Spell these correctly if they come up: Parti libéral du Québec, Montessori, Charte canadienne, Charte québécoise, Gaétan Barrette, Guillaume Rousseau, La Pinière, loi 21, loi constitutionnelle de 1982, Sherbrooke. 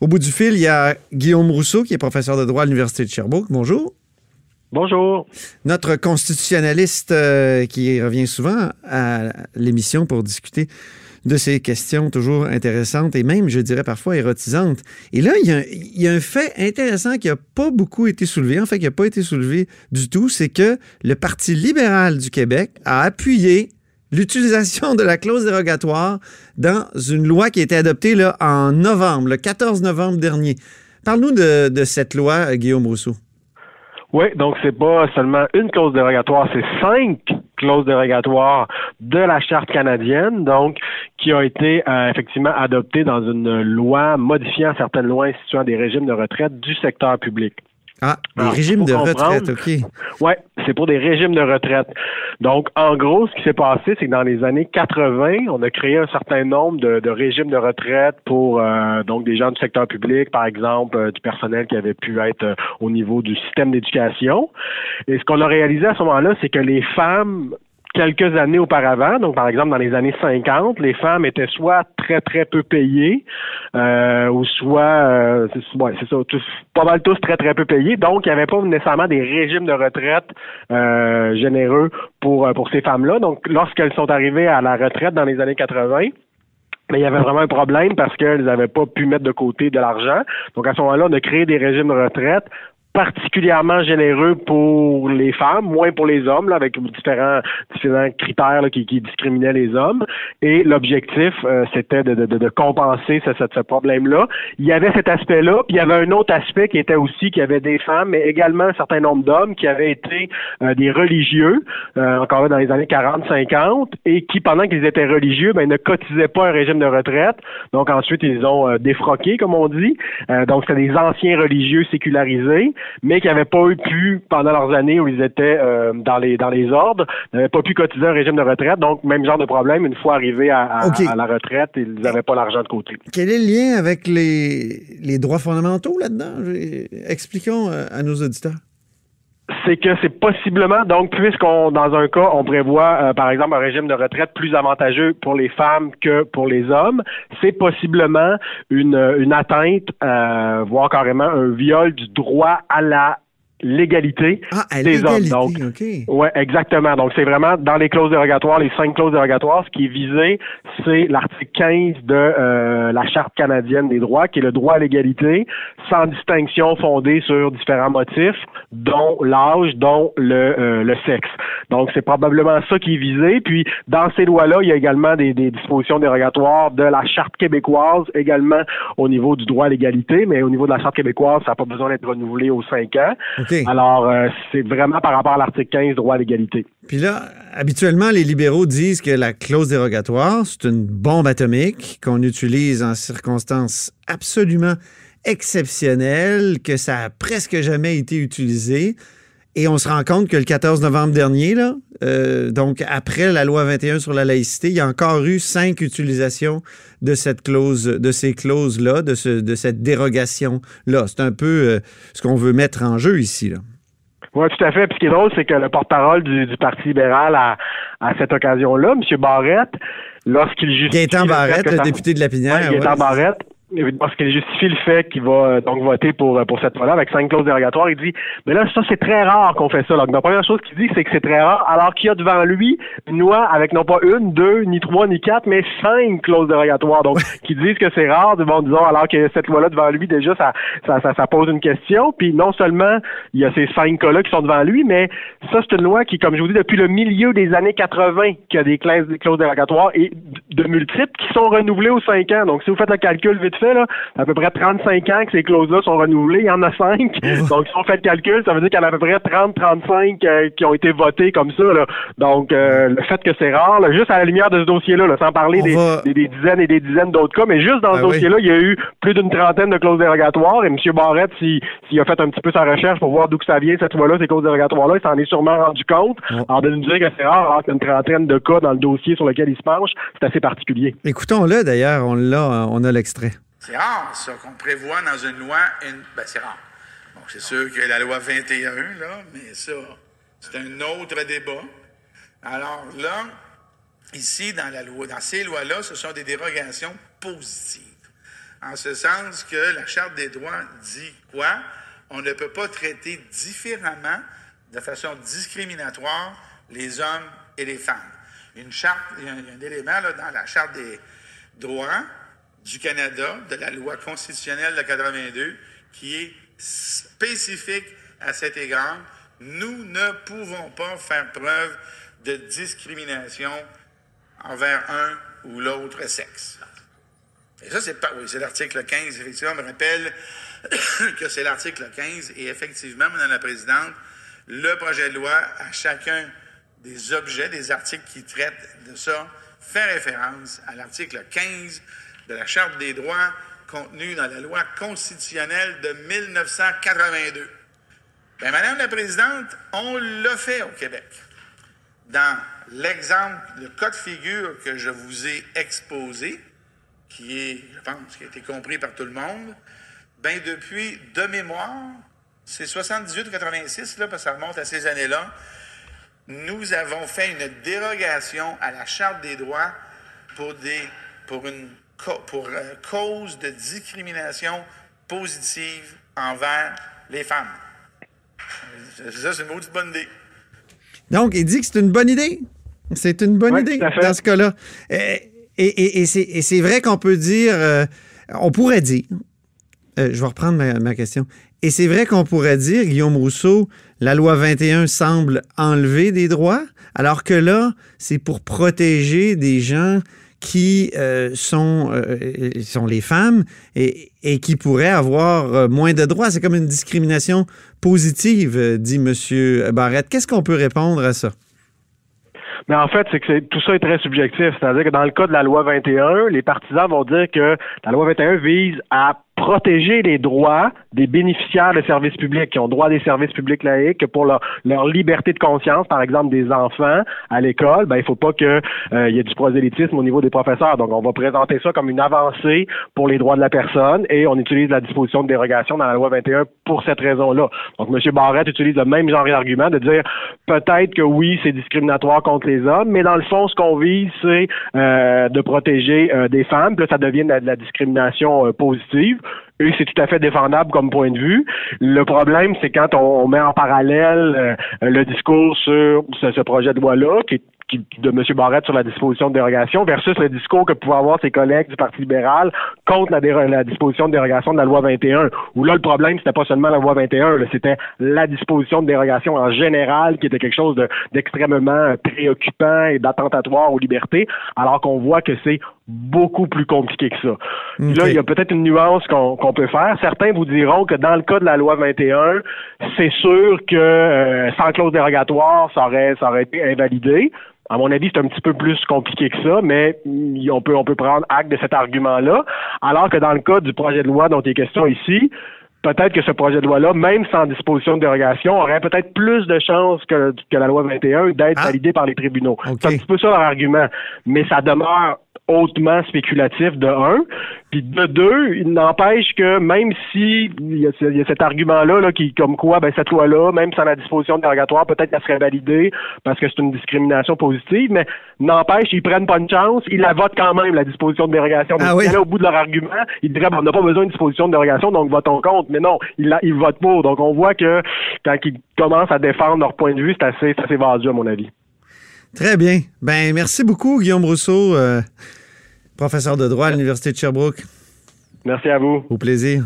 Au bout du fil, il y a Guillaume Rousseau, qui est professeur de droit à l'Université de Sherbrooke. Bonjour. Bonjour. Notre constitutionnaliste qui revient souvent à l'émission pour discuter de ces questions toujours intéressantes et même, je dirais, parfois érotisantes. Et là, il y a un fait intéressant qui n'a pas beaucoup été soulevé, en fait, qui n'a pas été soulevé du tout, c'est que le Parti libéral du Québec a appuyé l'utilisation de la clause dérogatoire dans une loi qui a été adoptée là, en novembre, le 14 novembre dernier. Parle-nous de cette loi, Guillaume Rousseau. Oui, donc c'est pas seulement une clause dérogatoire, c'est 5 clauses dérogatoires de la Charte canadienne, donc qui a été effectivement adoptée dans une loi modifiant certaines lois instituant des régimes de retraite du secteur public. Ah, des régimes de retraite, OK. Oui, c'est pour des régimes de retraite. Donc, en gros, ce qui s'est passé, c'est que dans les années 80, on a créé un certain nombre de régimes de retraite pour donc des gens du secteur public, par exemple, du personnel qui avait pu être au niveau du système d'éducation. Et ce qu'on a réalisé à ce moment-là, c'est que les femmes, quelques années auparavant, donc par exemple dans les années 50, les femmes étaient soit très peu payées, ou soit, pas mal tous très peu payées, donc il n'y avait pas nécessairement des régimes de retraite généreux pour ces femmes-là. Donc lorsqu'elles sont arrivées à la retraite dans les années 80, mais il y avait vraiment un problème parce qu'elles n'avaient pas pu mettre de côté de l'argent. Donc à ce moment-là, on a créé des régimes de retraite particulièrement généreux pour les femmes, moins pour les hommes, là, avec différents critères là, qui discriminaient les hommes. Et l'objectif, c'était de compenser ce problème-là. Il y avait cet aspect-là, puis il y avait un autre aspect qui était aussi qu'il y avait des femmes, mais également un certain nombre d'hommes qui avaient été des religieux, encore là dans les années 40-50, et qui, pendant qu'ils étaient religieux, ben, ne cotisaient pas un régime de retraite. Donc ensuite, ils ont défroqué, comme on dit. Donc c'était des anciens religieux sécularisés, mais qui n'avaient pas pu, pendant leurs années où ils étaient dans les ordres, n'avaient pas pu cotiser un régime de retraite. Donc, même genre de problème, une fois arrivés à la retraite, ils n'avaient pas l'argent de côté. Quel est le lien avec les droits fondamentaux là-dedans? Expliquons à nos auditeurs. C'est que c'est possiblement, donc, puisqu'on, dans un cas, on prévoit, par exemple, un régime de retraite plus avantageux pour les femmes que pour les hommes, c'est possiblement une atteinte, voire carrément un viol du droit à la l'égalité des hommes. Donc, okay. Ouais, exactement. Donc, c'est vraiment dans les clauses dérogatoires, les 5 clauses dérogatoires, ce qui est visé, c'est l'article 15 de la Charte canadienne des droits, qui est le droit à l'égalité, sans distinction fondée sur différents motifs, dont l'âge, dont le sexe. Donc, c'est probablement ça qui est visé. Puis, dans ces lois-là, il y a également des dispositions dérogatoires de la Charte québécoise, également au niveau du droit à l'égalité, mais au niveau de la Charte québécoise, ça n'a pas besoin d'être renouvelé aux 5 ans. Okay. Alors, c'est vraiment par rapport à l'article 15, droit à l'égalité. Puis là, habituellement, les libéraux disent que la clause dérogatoire, c'est une bombe atomique qu'on utilise en circonstances absolument exceptionnelles, que ça n'a presque jamais été utilisé. Et on se rend compte que le 14 novembre dernier, là, donc après la loi 21 sur la laïcité, il y a encore eu 5 utilisations de cette clause, de ces clauses-là, de cette dérogation-là. C'est un peu ce qu'on veut mettre en jeu ici, là. Oui, tout à fait. Puis ce qui est drôle, c'est que le porte-parole du Parti libéral à cette occasion-là, M. Barrette, lorsqu'il justifie... Gaétan Barrette, le député de La Pinière. Ouais, Gaétan Barrette. Parce qu'il justifie le fait qu'il va donc voter pour cette loi-là avec 5 clauses dérogatoires. Il dit, mais là, ça, c'est très rare qu'on fait ça. Donc, la première chose qu'il dit, c'est que c'est très rare, alors qu'il y a devant lui une loi avec non pas 1, 2, ni 3, ni 4, mais 5 clauses dérogatoires. Donc, qui disent que c'est rare, disons, alors que cette loi-là devant lui, déjà, ça pose une question. Puis, non seulement il y a ces 5 cas-là qui sont devant lui, mais ça, c'est une loi qui, comme je vous dis, depuis le milieu des années 80, qui a des clauses dérogatoires et de multiples qui sont renouvelées aux 5 ans. Donc, si vous faites le calcul vite fait, là, à peu près 35 ans que ces clauses-là sont renouvelées, il y en a 5. Donc, si on fait le calcul, ça veut dire qu'il y en a à peu près 30-35 qui ont été votées comme ça, là. Donc, le fait que c'est rare, là, juste à la lumière de ce dossier-là, là, sans parler des dizaines et des dizaines d'autres cas, mais juste dans ce dossier-là, il y a eu plus d'une trentaine de clauses dérogatoires, et M. Barrette, s'il a fait un petit peu sa recherche pour voir d'où que ça vient, cette fois-là, ces clauses dérogatoires-là, il s'en est sûrement rendu compte. Alors, de nous dire que c'est rare, alors qu'une trentaine de cas dans le dossier sur lequel il se penche, c'est assez particulier. Écoutons-le, d'ailleurs, on a l'extrait. C'est rare, ça, qu'on prévoit dans une loi. Ben, c'est rare. Bon, c'est sûr qu'il y a la loi 21, là, mais ça, c'est un autre débat. Alors là, ici, dans ces lois-là, ce sont des dérogations positives. en ce sens que la Charte des droits dit quoi? On ne peut pas traiter différemment, de façon discriminatoire, les hommes et les femmes. Une charte, il y a un élément là, dans la Charte des droits du Canada, de la loi constitutionnelle de 1982, qui est spécifique à cet égard. Nous ne pouvons pas faire preuve de discrimination envers un ou l'autre sexe. Et ça, c'est oui, l'article 15. Effectivement, on me rappelle que c'est l'article 15. Et effectivement, Madame la Présidente, le projet de loi, à chacun des objets, des articles qui traitent de ça, fait référence à l'article 15 de la Charte des droits contenue dans la loi constitutionnelle de 1982. Bien, Madame la Présidente, on l'a fait au Québec. Dans l'exemple, le cas de figure que je vous ai exposé, qui est, je pense, qui a été compris par tout le monde, bien depuis, de mémoire, c'est 78 ou 86, là, parce que ça remonte à ces années-là, nous avons fait une dérogation à la Charte des droits pour cause de discrimination positive envers les femmes. Ça, c'est une maudite bonne idée. Donc, il dit que c'est une bonne idée. C'est une bonne idée dans ce cas-là. Et c'est vrai qu'on peut dire, on pourrait dire, je vais reprendre ma question, et c'est vrai qu'on pourrait dire, Guillaume Rousseau, la loi 21 semble enlever des droits, alors que là, c'est pour protéger des gens qui sont les femmes et qui pourraient avoir moins de droits. C'est comme une discrimination positive, dit M. Barrette. Qu'est-ce qu'on peut répondre à ça? Mais en fait, c'est que tout ça est très subjectif. C'est-à-dire que dans le cas de la loi 21, les partisans vont dire que la loi 21 vise à protéger les droits des bénéficiaires de services publics qui ont droit à des services publics laïques, que pour leur liberté de conscience, par exemple des enfants à l'école, ben il faut pas que il y ait du prosélytisme au niveau des professeurs. Donc on va présenter ça comme une avancée pour les droits de la personne et on utilise la disposition de dérogation dans la loi 21 pour cette raison-là. Donc M. Barrette utilise le même genre d'argument de dire peut-être que oui, c'est discriminatoire contre les hommes, mais dans le fond, ce qu'on vise, c'est de protéger des femmes. Puis là, ça devient de la discrimination positive. Et c'est tout à fait défendable comme point de vue. Le problème, c'est quand on met en parallèle le discours sur ce projet de loi-là, de M. Barrette sur la disposition de dérogation, versus le discours que pouvaient avoir ses collègues du Parti libéral contre la disposition de dérogation de la loi 21. Où là, le problème, c'était pas seulement la loi 21, c'était la disposition de dérogation en général qui était quelque chose d'extrêmement préoccupant et d'attentatoire aux libertés, alors qu'on voit que c'est beaucoup plus compliqué que ça. Okay. Là, il y a peut-être une nuance qu'on peut faire. Certains vous diront que dans le cas de la loi 21, c'est sûr que sans clause dérogatoire, ça aurait été invalidé. À mon avis, c'est un petit peu plus compliqué que ça, mais on peut prendre acte de cet argument-là. Alors que dans le cas du projet de loi dont il est question ici, peut-être que ce projet de loi-là, même sans disposition de dérogation, aurait peut-être plus de chances que la loi 21 d'être validée par les tribunaux. Okay. C'est un petit peu ça leur argument. Mais ça demeure hautement spéculatif, de un. Puis de deux, il n'empêche que même si il y a cet argument-là qui, comme quoi, ben cette loi-là, même sans la disposition dérogatoire, peut-être qu'elle serait validée parce que c'est une discrimination positive, mais n'empêche, ils prennent pas une chance, ils la votent quand même, la disposition de dérogation. Donc, oui. Au bout de leur argument, ils diraient on n'a pas besoin d'une disposition de dérogation, donc votons contre. Mais non, ils votent pour. Donc on voit que quand ils commencent à défendre leur point de vue, c'est assez vastu, à mon avis. Très bien. Ben merci beaucoup, Guillaume Rousseau, professeur de droit à l'Université de Sherbrooke. Merci à vous. Au plaisir.